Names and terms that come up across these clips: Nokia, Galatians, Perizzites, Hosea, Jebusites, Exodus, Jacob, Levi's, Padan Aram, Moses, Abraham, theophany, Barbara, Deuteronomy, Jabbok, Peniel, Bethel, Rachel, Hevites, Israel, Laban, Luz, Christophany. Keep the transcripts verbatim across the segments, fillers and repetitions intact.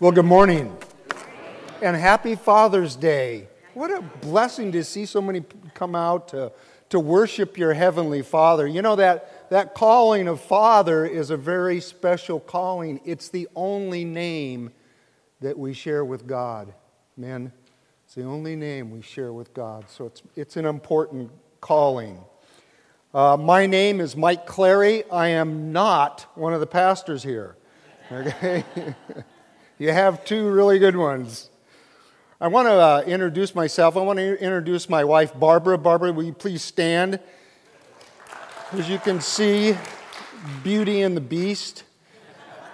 Well, good morning, and happy Father's Day. What a blessing to see so many come out to, to worship your Heavenly Father. You know, that, that calling of Father is a very special calling. It's the only name that we share with God. Men, it's the only name we share with God, so it's, it's an important calling. Uh, my name is Mike Clary. I am not one of the pastors here, okay? You have two really good ones. I want to uh, introduce myself. I want to introduce my wife, Barbara. Barbara, will you please stand? As you can see, Beauty and the Beast.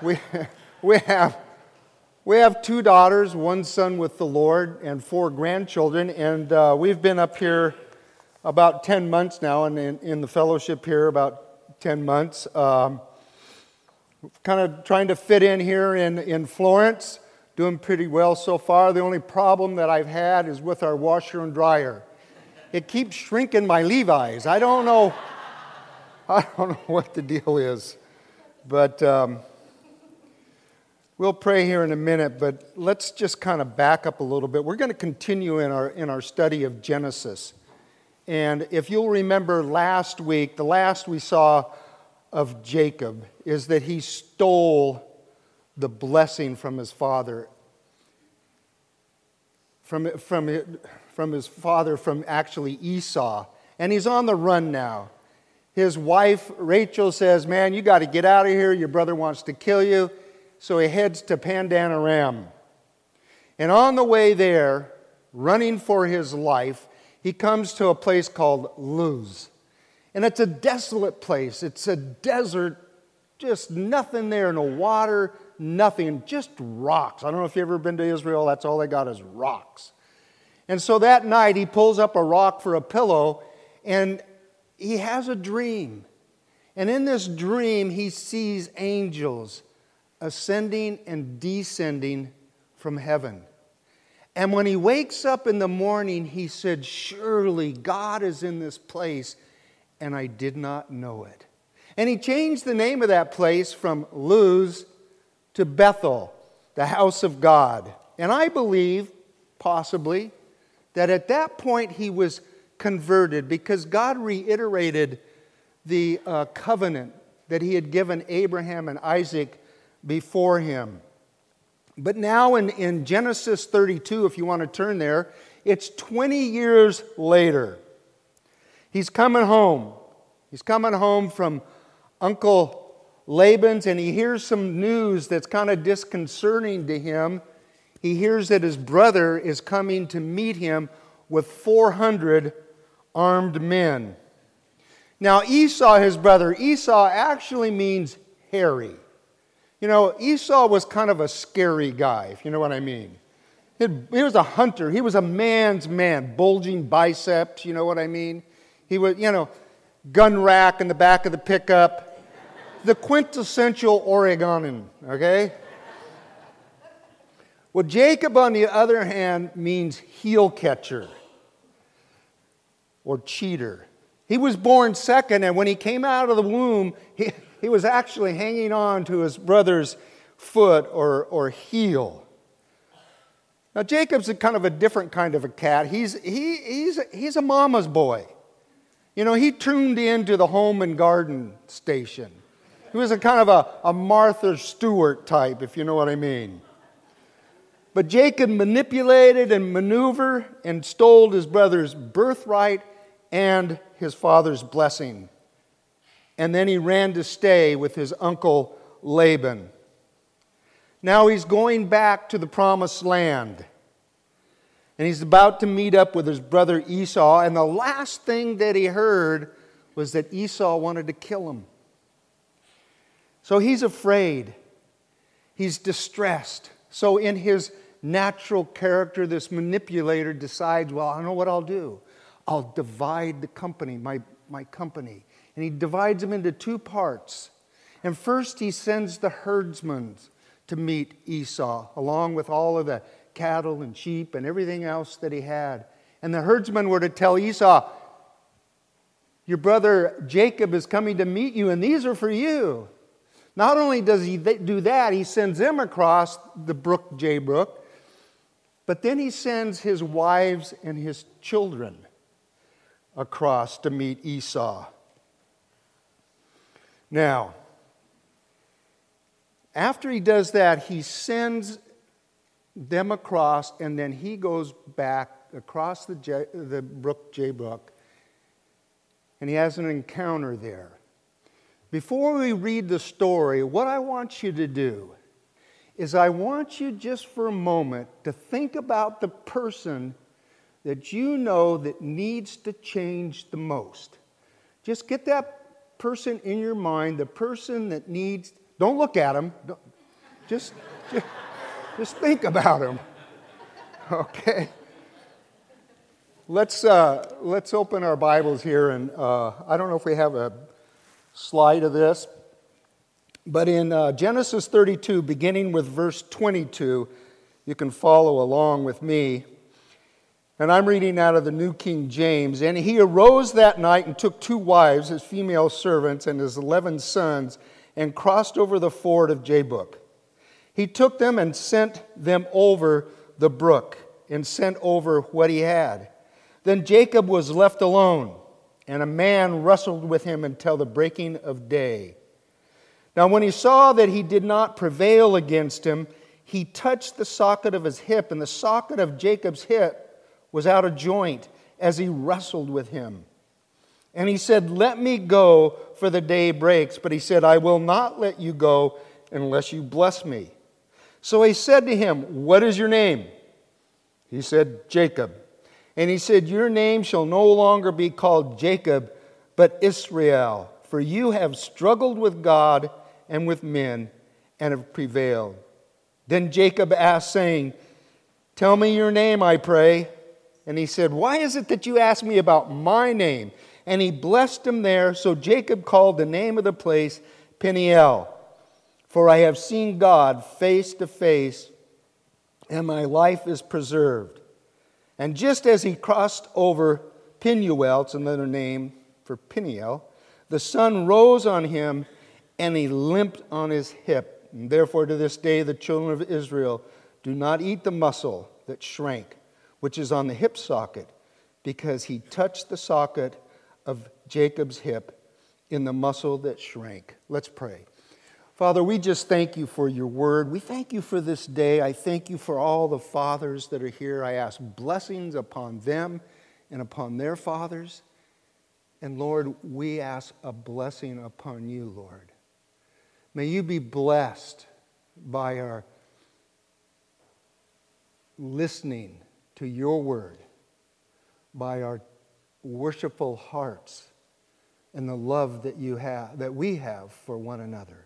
We, we, have, we have two daughters, one son with the Lord, and four grandchildren. And uh, we've been up here about ten months now, and in, in the fellowship here about ten months. Um, Kind of trying to fit in here in, in Florence, doing pretty well so far. The only problem that I've had is with our washer and dryer. It keeps shrinking my Levi's. I don't know, I don't know what the deal is, but um, we'll pray here in a minute. But let's just kind of back up a little bit. We're going to continue in our in our study of Genesis, and if you'll remember last week, the last we saw of Jacob is that he stole the blessing from his father, from, from, from his father, from actually Esau. And he's on the run now. His wife, Rachel, says, man, you got to get out of here. Your brother wants to kill you. So he heads to Padan Aram. And on the way there, running for his life, he comes to a place called Luz. And it's a desolate place. It's a desert, just nothing there, no water, nothing, just rocks. I don't know if you've ever been to Israel. That's all they got is rocks. And so that night, he pulls up a rock for a pillow, and he has a dream. And in this dream, he sees angels ascending and descending from heaven. And when he wakes up in the morning, he said, surely God is in this place, and I did not know it. And he changed the name of that place from Luz to Bethel, the house of God. And I believe, possibly, that at that point he was converted because God reiterated the uh, covenant that he had given Abraham and Isaac before him. But now in, in Genesis thirty-two, if you want to turn there, it's twenty years later. He's coming home. He's coming home from Uncle Laban's, and he hears some news that's kind of disconcerting to him. He hears that his brother is coming to meet him with four hundred armed men. Now Esau, his brother, Esau actually means hairy. You know, Esau was kind of a scary guy, if you know what I mean. He was a hunter. He was a man's man, bulging biceps, you know what I mean? He was, you know, gun rack in the back of the pickup. The quintessential Oregonian, okay? Well, Jacob, on the other hand, means heel catcher or cheater. He was born second, and when he came out of the womb, he, he was actually hanging on to his brother's foot or, or heel. Now, Jacob's a kind of a different kind of a cat. He's, he, he's, he's a mama's boy. You know, he tuned into the Home and Garden station. He was a kind of a, a Martha Stewart type, if you know what I mean. But Jacob manipulated and maneuvered and stole his brother's birthright and his father's blessing. And then he ran to stay with his uncle Laban. Now he's going back to the promised land. And he's about to meet up with his brother Esau. And the last thing that he heard was that Esau wanted to kill him. So he's afraid. He's distressed. So in his natural character, this manipulator decides, well, I know what I'll do. I'll divide the company, my, my company. And he divides them into two parts. And first he sends the herdsmen to meet Esau, along with all of the cattle and sheep and everything else that he had. And the herdsmen were to tell Esau, your brother Jacob is coming to meet you, and these are for you. Not only does he do that, he sends them across the brook Jabbok, but then he sends his wives and his children across to meet Esau. Now, after he does that, he sends them across, and then he goes back across the, J- the brook Jabbok, and he has an encounter there. Before we read the story, what I want you to do is I want you just for a moment to think about the person that you know that needs to change the most. Just get that person in your mind, the person that needs... Don't look at him. Just, just, just think about him. Okay? Let's, uh, let's open our Bibles here, and uh, I don't know if we have a slide of this, but in uh, Genesis thirty-two, beginning with verse twenty-two, you can follow along with me. And I'm reading out of the New King James. And he arose that night and took two wives, his female servants, and his eleven sons, and crossed over the ford of Jabbok. He took them and sent them over the brook, and sent over what he had. Then Jacob was left alone, and a man wrestled with him until the breaking of day. Now when he saw that he did not prevail against him, he touched the socket of his hip, and the socket of Jacob's hip was out of joint as he wrestled with him. And he said, "Let me go, for the day breaks." But he said, "I will not let you go unless you bless me." So he said to him, "What is your name?" He said, "Jacob." And he said, "Your name shall no longer be called Jacob, but Israel, for you have struggled with God and with men and have prevailed." Then Jacob asked, saying, "Tell me your name, I pray." And he said, "Why is it that you ask me about my name?" And he blessed him there. So Jacob called the name of the place Peniel, for I have seen God face to face, and my life is preserved. And just as he crossed over Peniel, it's another name for Peniel, the sun rose on him, and he limped on his hip. And therefore to this day the children of Israel do not eat the muscle that shrank, which is on the hip socket, because he touched the socket of Jacob's hip in the muscle that shrank. Let's pray. Father, we just thank you for your word. We thank you for this day. I thank you for all the fathers that are here. I ask blessings upon them and upon their fathers. And Lord, we ask a blessing upon you, Lord. May you be blessed by our listening to your word, by our worshipful hearts, and the love that you have, that we have for one another.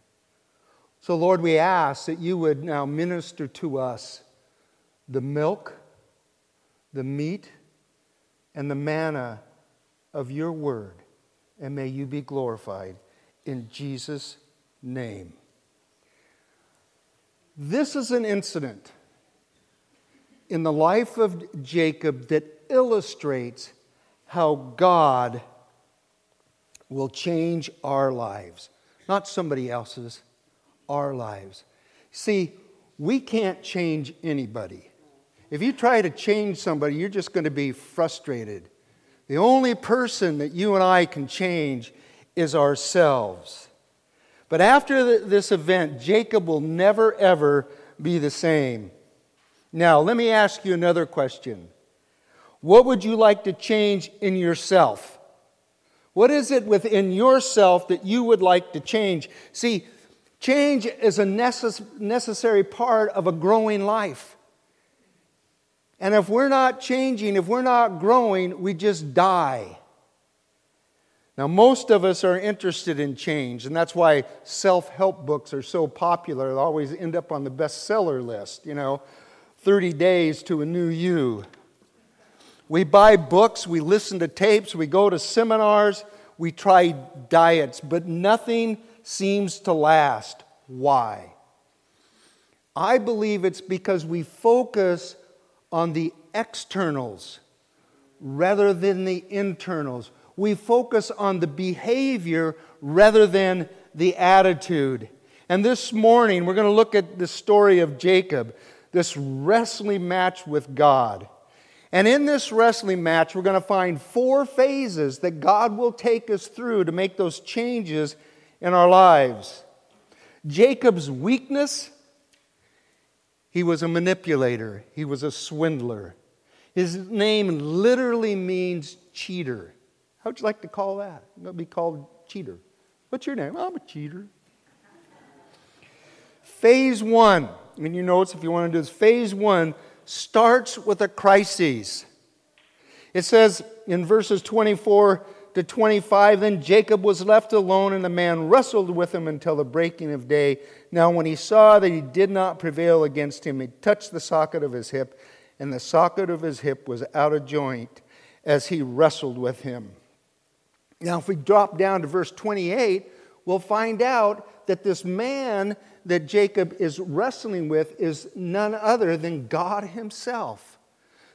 So Lord, we ask that you would now minister to us the milk, the meat, and the manna of your word, and may you be glorified in Jesus' name. This is an incident in the life of Jacob that illustrates how God will change our lives. Not somebody else's, our lives. See, we can't change anybody. If you try to change somebody, you're just going to be frustrated. The only person that you and I can change is ourselves. But after this event, Jacob will never, ever be the same. Now, let me ask you another question. What would you like to change in yourself? What is it within yourself that you would like to change? See, change is a necess- necessary part of a growing life. And if we're not changing, if we're not growing, we just die. Now, most of us are interested in change, and that's why self-help books are so popular. They always end up on the bestseller list, you know. thirty days to a new you. We buy books, we listen to tapes, we go to seminars, we try diets, but nothing seems to last. Why? I believe it's because we focus on the externals rather than the internals. We focus on the behavior rather than the attitude. And this morning, we're going to look at the story of Jacob, this wrestling match with God. And in this wrestling match, we're going to find four phases that God will take us through to make those changes in our lives. Jacob's weakness, he was a manipulator, he was a swindler. His name literally means cheater. How would you like to call that? You'll be called cheater. What's your name? I'm a cheater. Phase one, in your notes if you want to do this, phase one starts with a crisis. It says in verses twenty-four to twenty-five, then Jacob was left alone, and the man wrestled with him until the breaking of day. Now when he saw that he did not prevail against him, he touched the socket of his hip, and the socket of his hip was out of joint as he wrestled with him. Now if we drop down to verse twenty-eight, we'll find out that this man that Jacob is wrestling with is none other than God himself.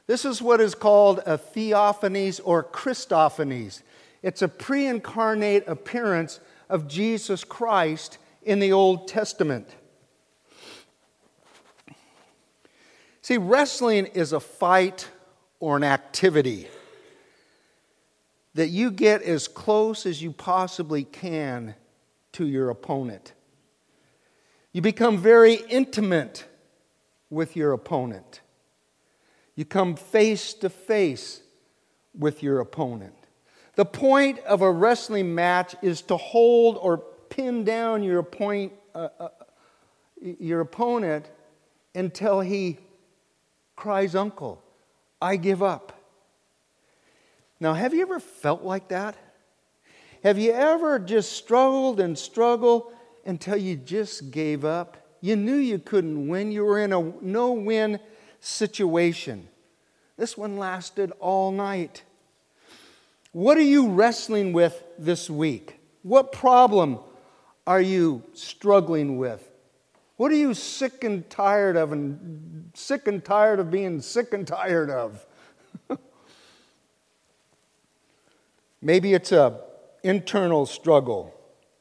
This is what is called a theophanies or Christophanies. It's a pre-incarnate appearance of Jesus Christ in the Old Testament. See, wrestling is a fight or an activity that you get as close as you possibly can to your opponent. You become very intimate with your opponent. You come face to face with your opponent. The point of a wrestling match is to hold or pin down your, point, uh, uh, your opponent until he cries, "Uncle, I give up." Now, have you ever felt like that? Have you ever just struggled and struggled until you just gave up? You knew you couldn't win. You were in a no-win situation. This one lasted all night. What are you wrestling with this week? What problem are you struggling with? What are you sick and tired of and sick and tired of being sick and tired of? Maybe it's an internal struggle.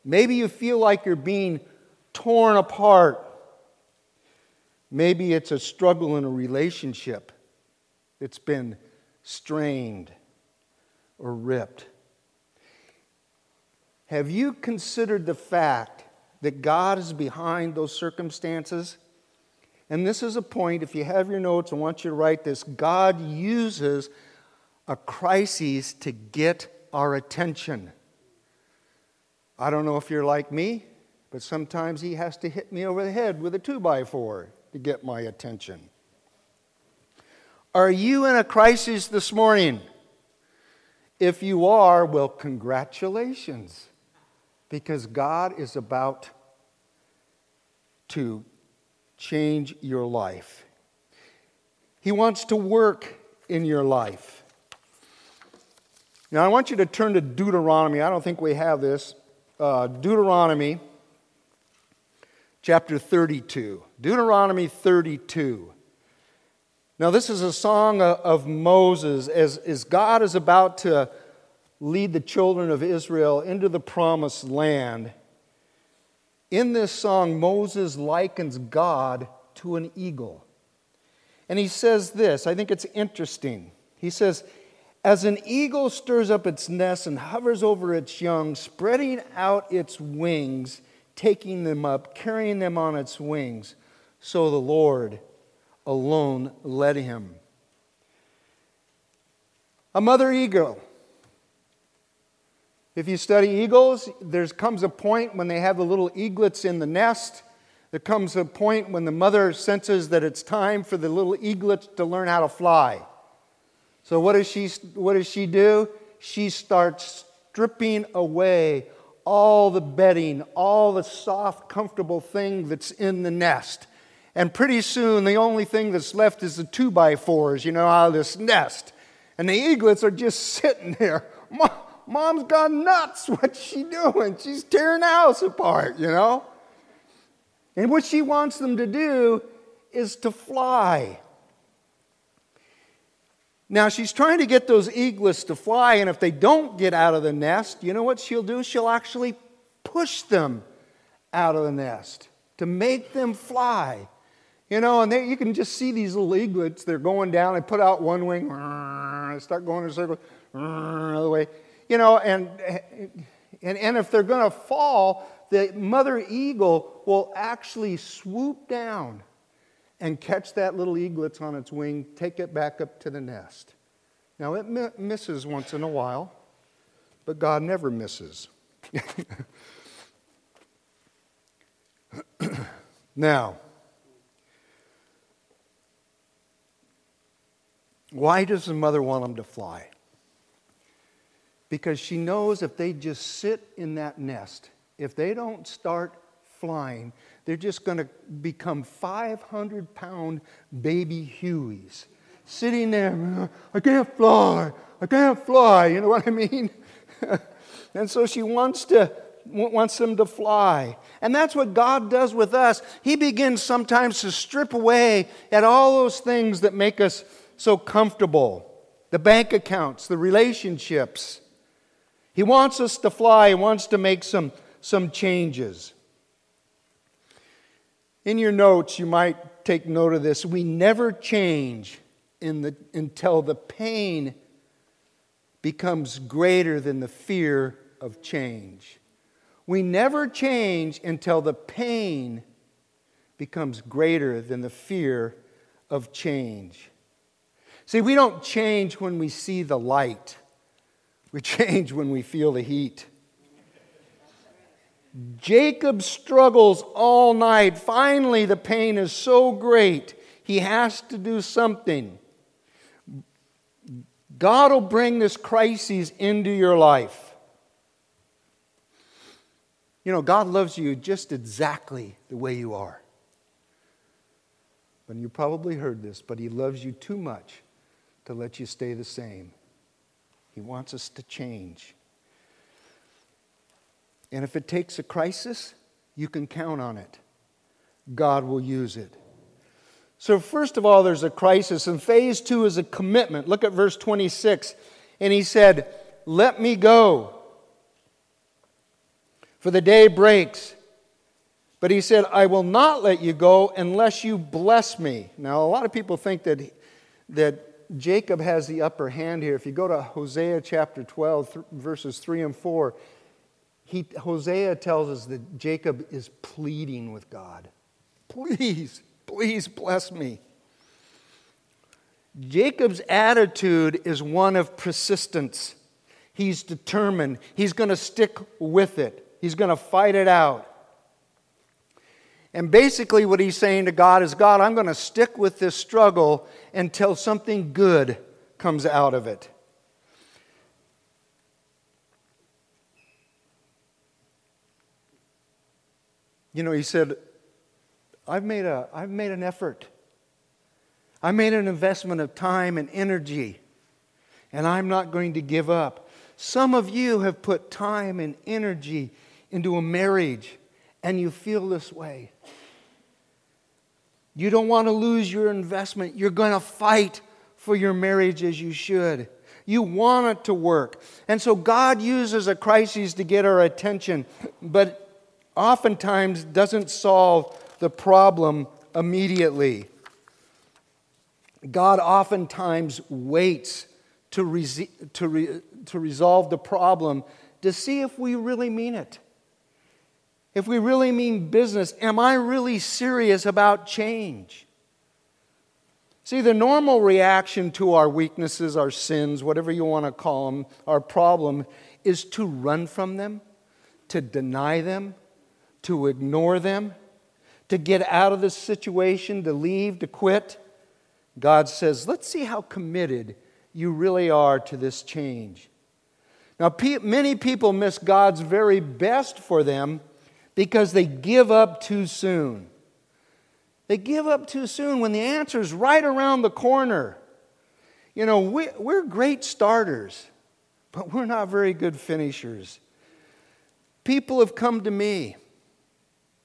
Maybe you feel like you're being torn apart. Maybe it's a struggle in a relationship that's been strained or ripped. Have you considered the fact that God is behind those circumstances? And this is a point, if you have your notes, I want you to write this. God uses a crisis to get our attention. I don't know if you're like me, but sometimes he has to hit me over the head with a two by four to get my attention. Are you in a crisis this morning? If you are, well, congratulations, because God is about to change your life. He wants to work in your life. Now, I want you to turn to Deuteronomy. I don't think we have this. Uh, Deuteronomy chapter thirty-two. Deuteronomy thirty-two. Now, this is a song of Moses as, as God is about to lead the children of Israel into the promised land. In this song, Moses likens God to an eagle. And he says this. I think it's interesting. He says, as an eagle stirs up its nest and hovers over its young, spreading out its wings, taking them up, carrying them on its wings, so the Lord alone led him. A mother eagle. If you study eagles, there comes a point when they have the little eaglets in the nest. There comes a point when the mother senses that it's time for the little eaglets to learn how to fly. So what does she, what does she do? She starts stripping away all the bedding, all the soft, comfortable thing that's in the nest. And pretty soon, the only thing that's left is the two by fours, you know, out of this nest. And the eaglets are just sitting there. Mom, Mom's gone nuts. What's she doing? She's tearing the house apart, you know. And what she wants them to do is to fly. Now, she's trying to get those eaglets to fly, and if they don't get out of the nest, you know what she'll do? She'll actually push them out of the nest, to make them fly. You know, and they, you can just see these little eaglets. They're going down. They put out one wing. They start going in a circle. Another way. You know, and, and, and if they're going to fall, the mother eagle will actually swoop down and catch that little eaglet on its wing, take it back up to the nest. Now, it mi- misses once in a while, but God never misses. Now, why does the mother want them to fly? Because she knows if they just sit in that nest, if they don't start flying, they're just going to become five hundred pound baby Hueys, sitting there, I can't fly, I can't fly, you know what I mean? And so she wants to wants them to fly. And that's what God does with us. He begins sometimes to strip away at all those things that make us so comfortable. The bank accounts, the relationships. He wants us to fly. He wants to make some, some changes. In your notes, you might take note of this. We never change in the, until the pain becomes greater than the fear of change. We never change until the pain becomes greater than the fear of change. See, we don't change when we see the light. We change when we feel the heat. Jacob struggles all night. Finally, the pain is so great, he has to do something. God will bring this crisis into your life. You know, God loves you just exactly the way you are. And you probably heard this, but He loves you too much to let you stay the same. He wants us to change. And if it takes a crisis, you can count on it. God will use it. So first of all, there's a crisis. And phase two is a commitment. Look at verse twenty-six. And he said, let me go, for the day breaks. But he said, I will not let you go unless you bless me. Now, a lot of people think that, that Jacob has the upper hand here. If you go to Hosea chapter twelve, th- verses three and four... He, Hosea tells us that Jacob is pleading with God. Please, please bless me. Jacob's attitude is one of persistence. He's determined. He's going to stick with it. He's going to fight it out. And basically what he's saying to God is, God, I'm going to stick with this struggle until something good comes out of it. You know, he said, I've made a, I've made an effort. I made an investment of time and energy, and I'm not going to give up. Some of you have put time and energy into a marriage, and you feel this way. You don't want to lose your investment. You're going to fight for your marriage as you should. You want it to work. And so God uses a crisis to get our attention, but oftentimes doesn't solve the problem immediately. God oftentimes waits to, re- to, re- to resolve the problem to see if we really mean it. If we really mean business, am I really serious about change? See, the normal reaction to our weaknesses, our sins, whatever you want to call them, our problem, is to run from them, to deny them, to ignore them, to get out of this situation, to leave, to quit. God says, let's see how committed you really are to this change. Now, pe- many people miss God's very best for them because they give up too soon. They give up too soon when the answer is right around the corner. You know, we, we're great starters, but we're not very good finishers. People have come to me,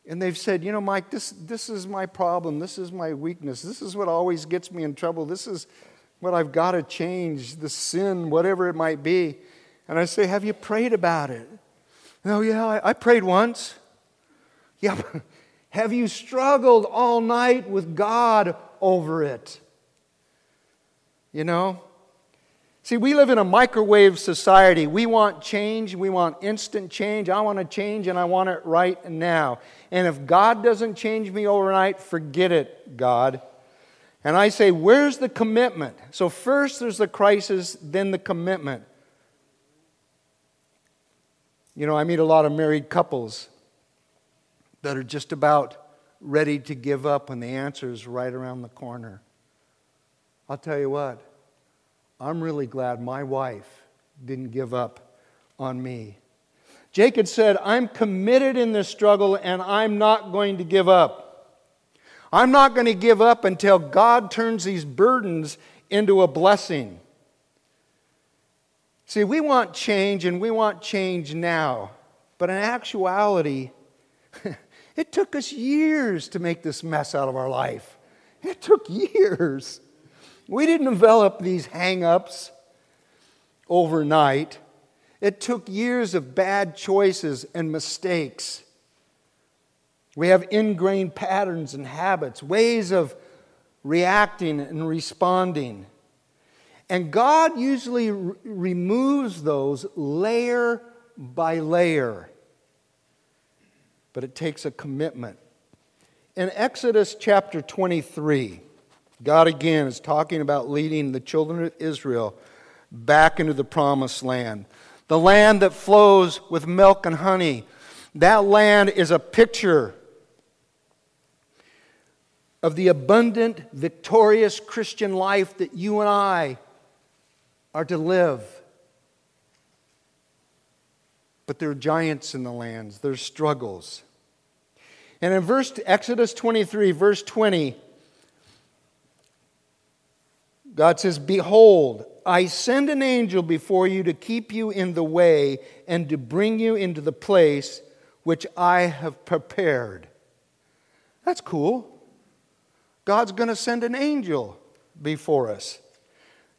and they've said, you know, Mike, this, this is my problem. This is my weakness. This is what always gets me in trouble. This is what I've got to change, the sin, whatever it might be. And I say, have you prayed about it? No, yeah, I, I prayed once. Yeah, have you struggled all night with God over it? You know? See, we live in a microwave society. We want change. We want instant change. I want to change, and I want it right now. And if God doesn't change me overnight, forget it, God. And I say, where's the commitment? So first there's the crisis, then the commitment. You know, I meet a lot of married couples that are just about ready to give up when the answer is right around the corner. I'll tell you what, I'm really glad my wife didn't give up on me. Jacob said, I'm committed in this struggle and I'm not going to give up. I'm not going to give up until God turns these burdens into a blessing. See, we want change, and we want change now. But in actuality, it took us years to make this mess out of our life. It took years. We didn't develop these hang-ups overnight. It took years of bad choices and mistakes. We have ingrained patterns and habits, ways of reacting and responding. And God usually re- removes those layer by layer. But it takes a commitment. In Exodus chapter twenty-three, God again is talking about leading the children of Israel back into the promised land. The land that flows with milk and honey. That land is a picture of the abundant, victorious Christian life that you and I are to live. But there are giants in the lands. There's struggles. And in verse Exodus twenty-three, verse twenty, God says, behold, I send an angel before you to keep you in the way and to bring you into the place which I have prepared. That's cool. God's going to send an angel before us.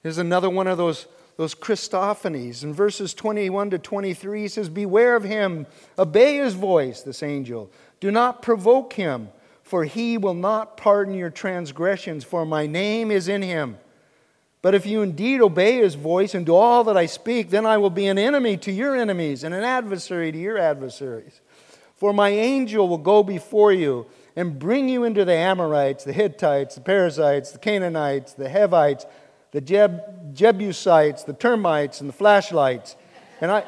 Here's another one of those, those Christophanies. In verses twenty-one to twenty-three, he says, beware of him, obey his voice, this angel. Do not provoke him, for he will not pardon your transgressions, for my name is in him. But if you indeed obey his voice and do all that I speak, then I will be an enemy to your enemies and an adversary to your adversaries. For my angel will go before you and bring you into the Amorites, the Hittites, the Perizzites, the Canaanites, the Hevites, the Jeb- Jebusites, the termites, and the flashlights. And I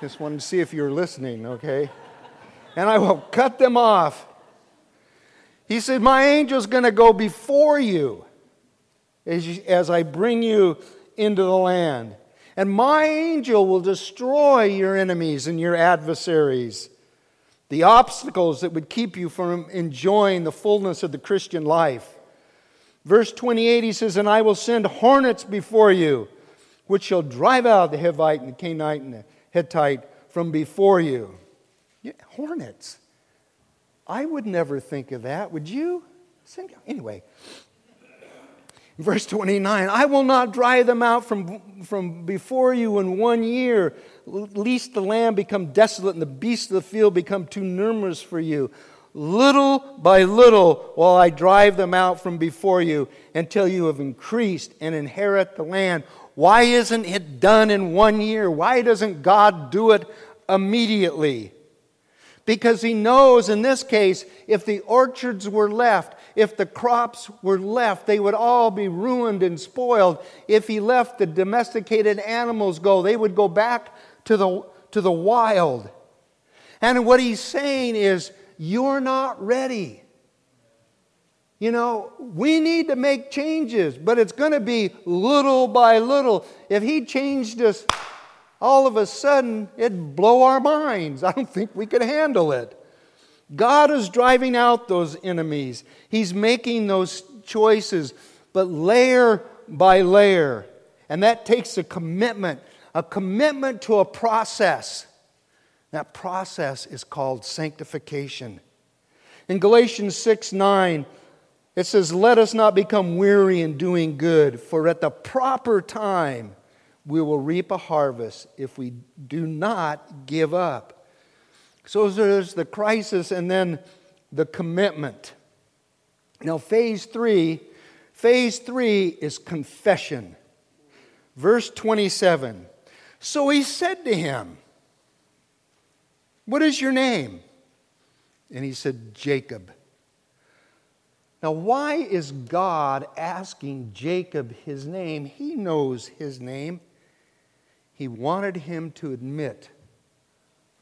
just wanted to see if you were listening, okay? And I will cut them off. He said, my angel's going to go before you as, you as I bring you into the land. And my angel will destroy your enemies and your adversaries. The obstacles that would keep you from enjoying the fullness of the Christian life. Verse twenty-eight, he says, and I will send hornets before you, which shall drive out the Hivite and the Canaanite and the Hittite from before you. Yeah, hornets. I would never think of that, would you? Anyway. Verse twenty-nine, I will not drive them out from, from before you in one year, lest the land become desolate and the beasts of the field become too numerous for you. Little by little will I drive them out from before you until you have increased and inherit the land. Why isn't it done in one year? Why doesn't God do it immediately? Because he knows in this case, if the orchards were left, if the crops were left, they would all be ruined and spoiled. If he left the domesticated animals go, they would go back to the, to the wild. And what he's saying is, you're not ready. You know, we need to make changes, but it's going to be little by little. If he changed us all of a sudden, it'd blow our minds. I don't think we could handle it. God is driving out those enemies. He's making those choices, but layer by layer. And that takes a commitment, a commitment to a process. That process is called sanctification. In Galatians six nine, it says, let us not become weary in doing good, for at the proper time we will reap a harvest if we do not give up. So there's the crisis and then the commitment. Now, phase three, phase three is confession. Verse twenty-seven. So he said to him, what is your name? And he said, Jacob. Now, why is God asking Jacob his name? He knows his name. He wanted him to admit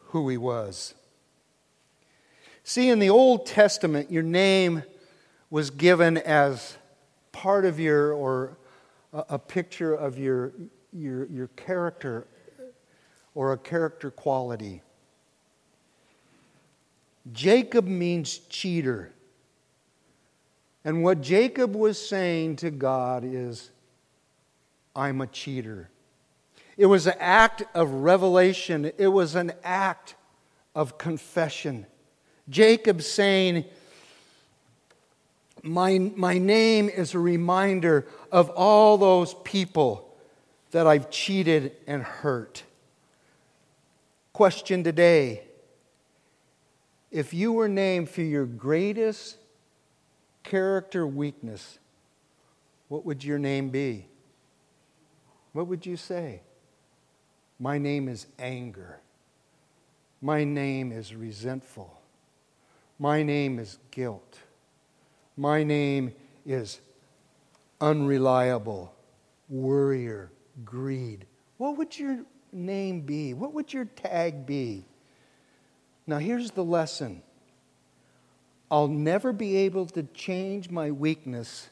who he was. See, in the Old Testament, your name was given as part of your, or a picture of your, your, your character, or a character quality. Jacob means cheater. And what Jacob was saying to God is, I'm a cheater. It was an act of revelation. It was an act of confession. Jacob saying, my, my name is a reminder of all those people that I've cheated and hurt. Question today. If you were named for your greatest character weakness, what would your name be? What would you say? My name is anger. My name is resentful. My name is guilt. My name is unreliable, worrier, greed. What would your name be? What would your tag be? Now here's the lesson. I'll never be able to change my weakness.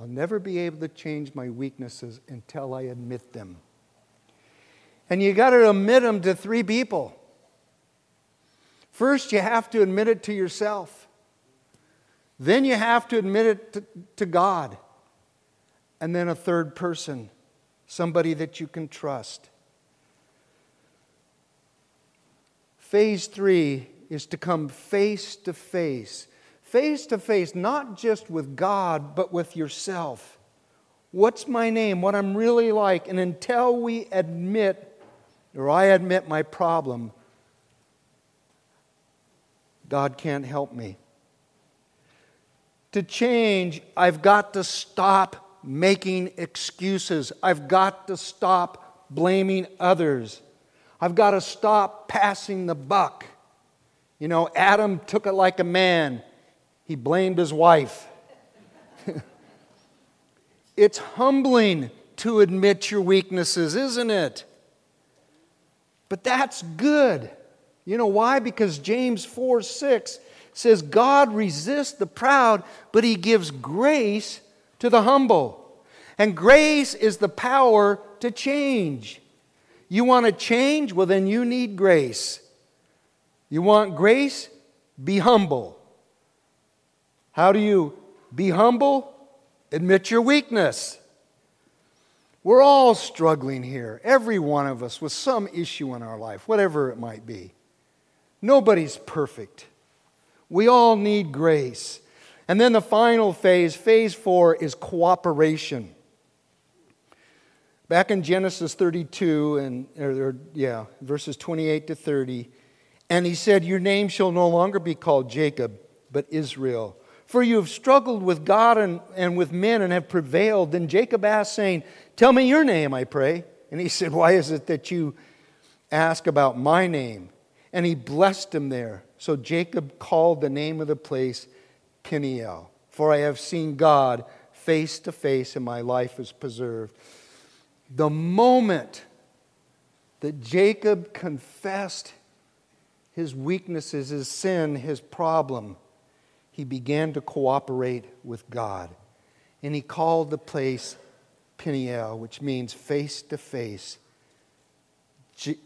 I'll never be able to change my weaknesses until I admit them. And you got to admit them to three people. First, you have to admit it to yourself. Then you have to admit it to, to God. And then a third person, somebody that you can trust. Phase three is to come face to face. Face to face, not just with God, but with yourself. What's my name? What I'm really like? And until we admit, or I admit my problem, God can't help me. To change, I've got to stop making excuses. I've got to stop blaming others. I've got to stop passing the buck. You know, Adam took it like a man. He blamed his wife. It's humbling to admit your weaknesses, isn't it? But that's good. You know why? Because James four six says, God resists the proud, but he gives grace to the humble. And grace is the power to change. You want to change? Well, then you need grace. You want grace? Be humble. How do you be humble? Admit your weakness. We're all struggling here, every one of us, with some issue in our life, whatever it might be. Nobody's perfect. We all need grace. And then the final phase, phase four, is cooperation. Back in Genesis thirty-two, and or, yeah, verses twenty-eight to thirty, and he said, your name shall no longer be called Jacob, but Israel. For you have struggled with God and, and with men and have prevailed. Then Jacob asked, saying, tell me your name, I pray. And he said, why is it that you ask about my name? And he blessed him there. So Jacob called the name of the place Peniel. For I have seen God face to face, and my life is preserved. The moment that Jacob confessed his weaknesses, his sin, his problem, he began to cooperate with God. And he called the place Peniel, which means face to face. J-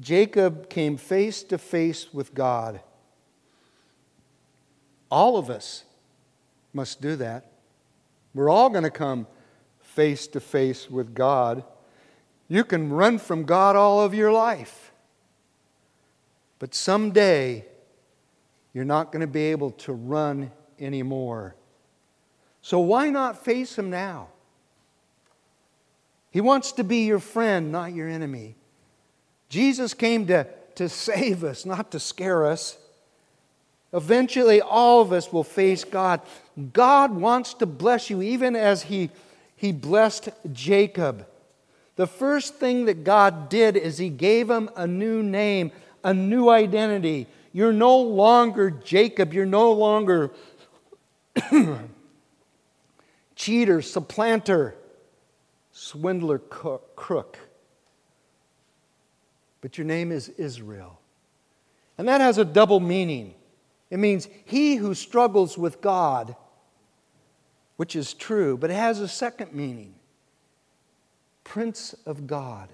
Jacob came face to face with God. All of us must do that. We're all going to come face to face with God. You can run from God all of your life. But someday, you're not going to be able to run anymore. So why not face Him now? He wants to be your friend, not your enemy. Jesus came to to save us, not to scare us. Eventually, all of us will face God. God wants to bless you, even as He, he blessed Jacob. The first thing that God did is He gave him a new name, a new identity. You're no longer Jacob. You're no longer cheater, supplanter, swindler, crook. But your name is Israel. And that has a double meaning. It means he who struggles with God, which is true, but it has a second meaning. Prince of God.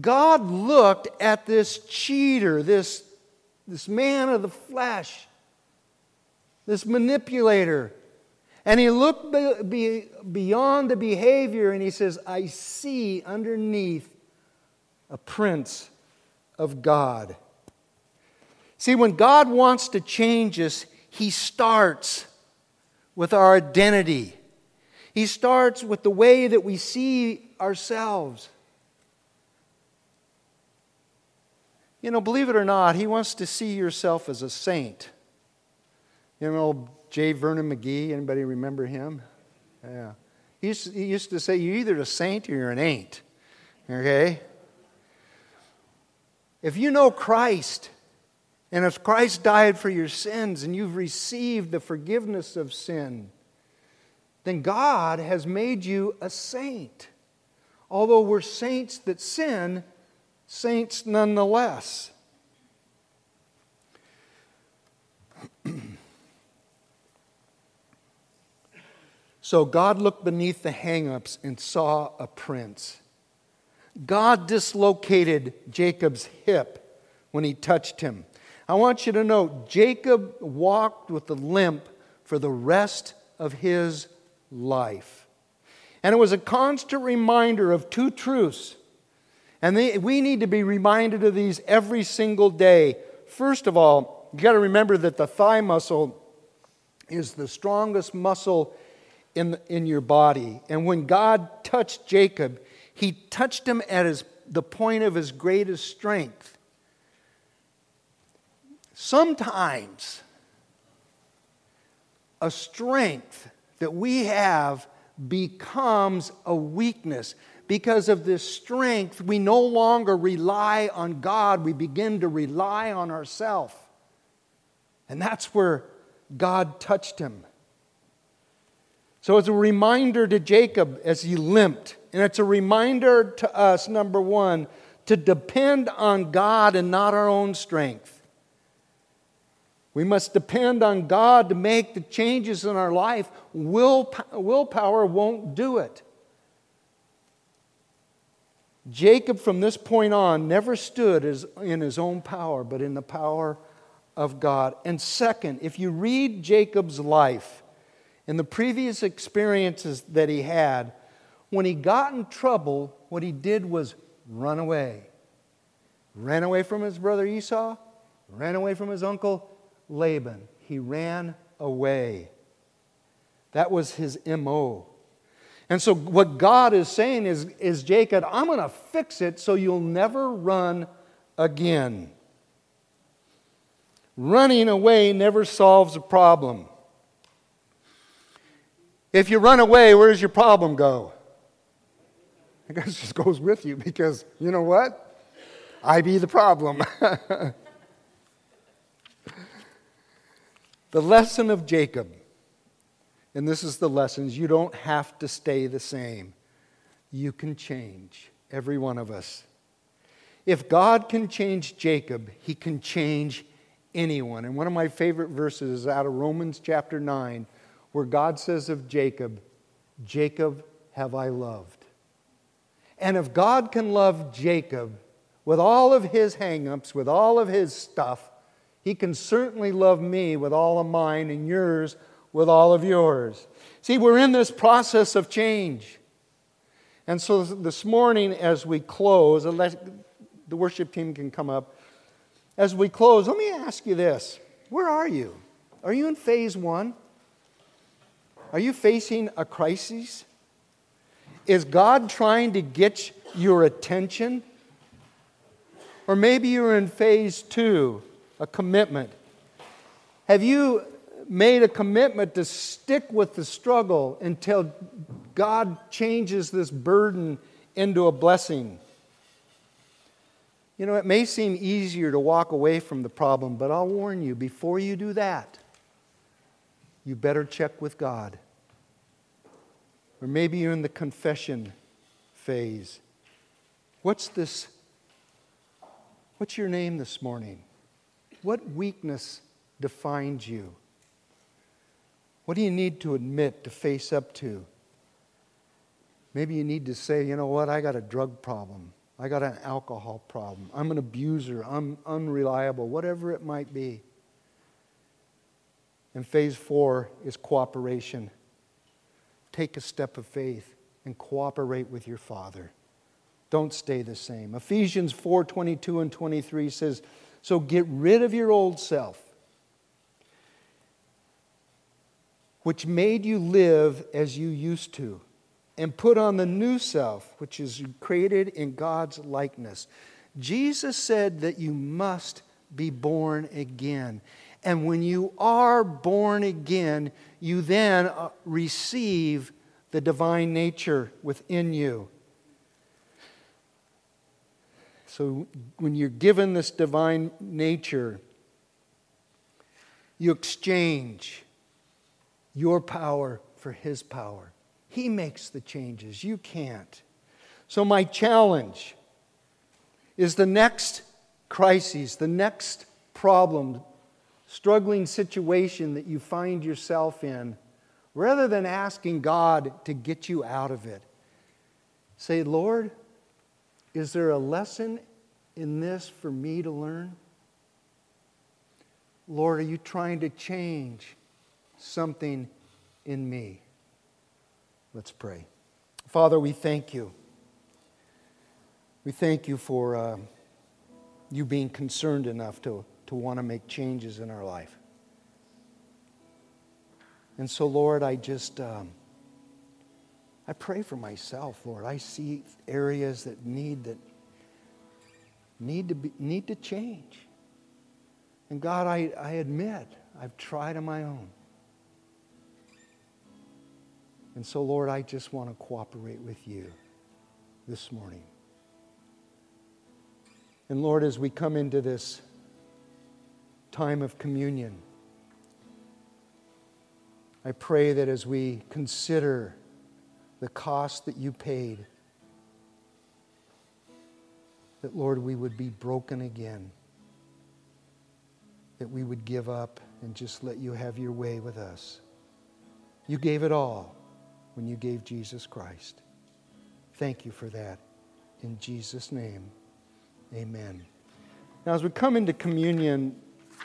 God looked at this cheater, this, this man of the flesh, this manipulator, and he looked be, be beyond the behavior and he says, I see underneath a prince of God. See, when God wants to change us, He starts with our identity. He starts with the way that we see ourselves. You know, believe it or not, He wants to see yourself as a saint. You know, J. Vernon McGee, anybody remember him? Yeah. He used to, he used to say, you're either a saint or you're an ain't. Okay? If you know Christ, and if Christ died for your sins, and you've received the forgiveness of sin, then God has made you a saint. Although we're saints that sin, saints nonetheless. So God looked beneath the hang-ups and saw a prince. God dislocated Jacob's hip when he touched him. I want you to know, Jacob walked with a limp for the rest of his life. And it was a constant reminder of two truths. And they, we need to be reminded of these every single day. First of all, you got to remember that the thigh muscle is the strongest muscle in, in your body. And when God touched Jacob, He touched him at his, the point of his greatest strength. Sometimes a strength that we have becomes a weakness. Because of this strength, we no longer rely on God. We begin to rely on ourselves. And that's where God touched him. So it's a reminder to Jacob as he limped. And it's a reminder to us, number one, to depend on God and not our own strength. We must depend on God to make the changes in our life. Will, willpower won't do it. Jacob, from this point on, never stood as, in his own power, but in the power of God. And second, if you read Jacob's life and the previous experiences that he had, when he got in trouble, what he did was run away. Ran away from his brother Esau, ran away from his uncle Laban. He ran away. That was his M O. And so what God is saying is, is Jacob, I'm going to fix it so you'll never run again. Running away never solves a problem. If you run away, where does your problem go? I guess it just goes with you because, you know what? I be the problem. The lesson of Jacob, and this is the lesson, you don't have to stay the same. You can change, every one of us. If God can change Jacob, He can change anyone. And one of my favorite verses is out of Romans chapter nine, where God says of Jacob, Jacob have I loved. And if God can love Jacob with all of his hang-ups, with all of his stuff, He can certainly love me with all of mine and yours with all of yours. See, we're in this process of change. And so this morning as we close, unless the worship team can come up, as we close, let me ask you this. Where are you? Are you in phase one? Are you facing a crisis? Is God trying to get your attention? Or maybe you're in phase two, a commitment. Have you made a commitment to stick with the struggle until God changes this burden into a blessing? You know, it may seem easier to walk away from the problem, but I'll warn you, before you do that, you better check with God. Or maybe you're in the confession phase. What's this? What's your name this morning? What weakness defines you? What do you need to admit, to face up to? Maybe you need to say, you know what, I got a drug problem. I got an alcohol problem. I'm an abuser. I'm unreliable. Whatever it might be. And phase four is cooperation. Take a step of faith and cooperate with your Father. Don't stay the same. Ephesians four, twenty-two and twenty-three says, so get rid of your old self, which made you live as you used to, and put on the new self, which is created in God's likeness. Jesus said that you must be born again. And when you are born again, you then receive the divine nature within you. So when you're given this divine nature, you exchange your power for His power. He makes the changes. You can't. So my challenge is the next crisis, the next problem, struggling situation that you find yourself in, rather than asking God to get you out of it, say, Lord, is there a lesson in this for me to learn? Lord, are you trying to change something in me? Let's pray. Father, we thank you. We thank you for uh, you being concerned enough to, to want to make changes in our life. And so, Lord, I just, um, I pray for myself, Lord. I see areas that need that need to be, need to change. And God, I, I admit I've tried on my own. And so, Lord, I just want to cooperate with you this morning. And Lord, as we come into this time of communion, I pray that as we consider the cost that you paid, that, Lord, we would be broken again, that we would give up and just let you have your way with us. You gave it all when you gave Jesus Christ. Thank you for that. In Jesus' name, amen. Now, as we come into communion,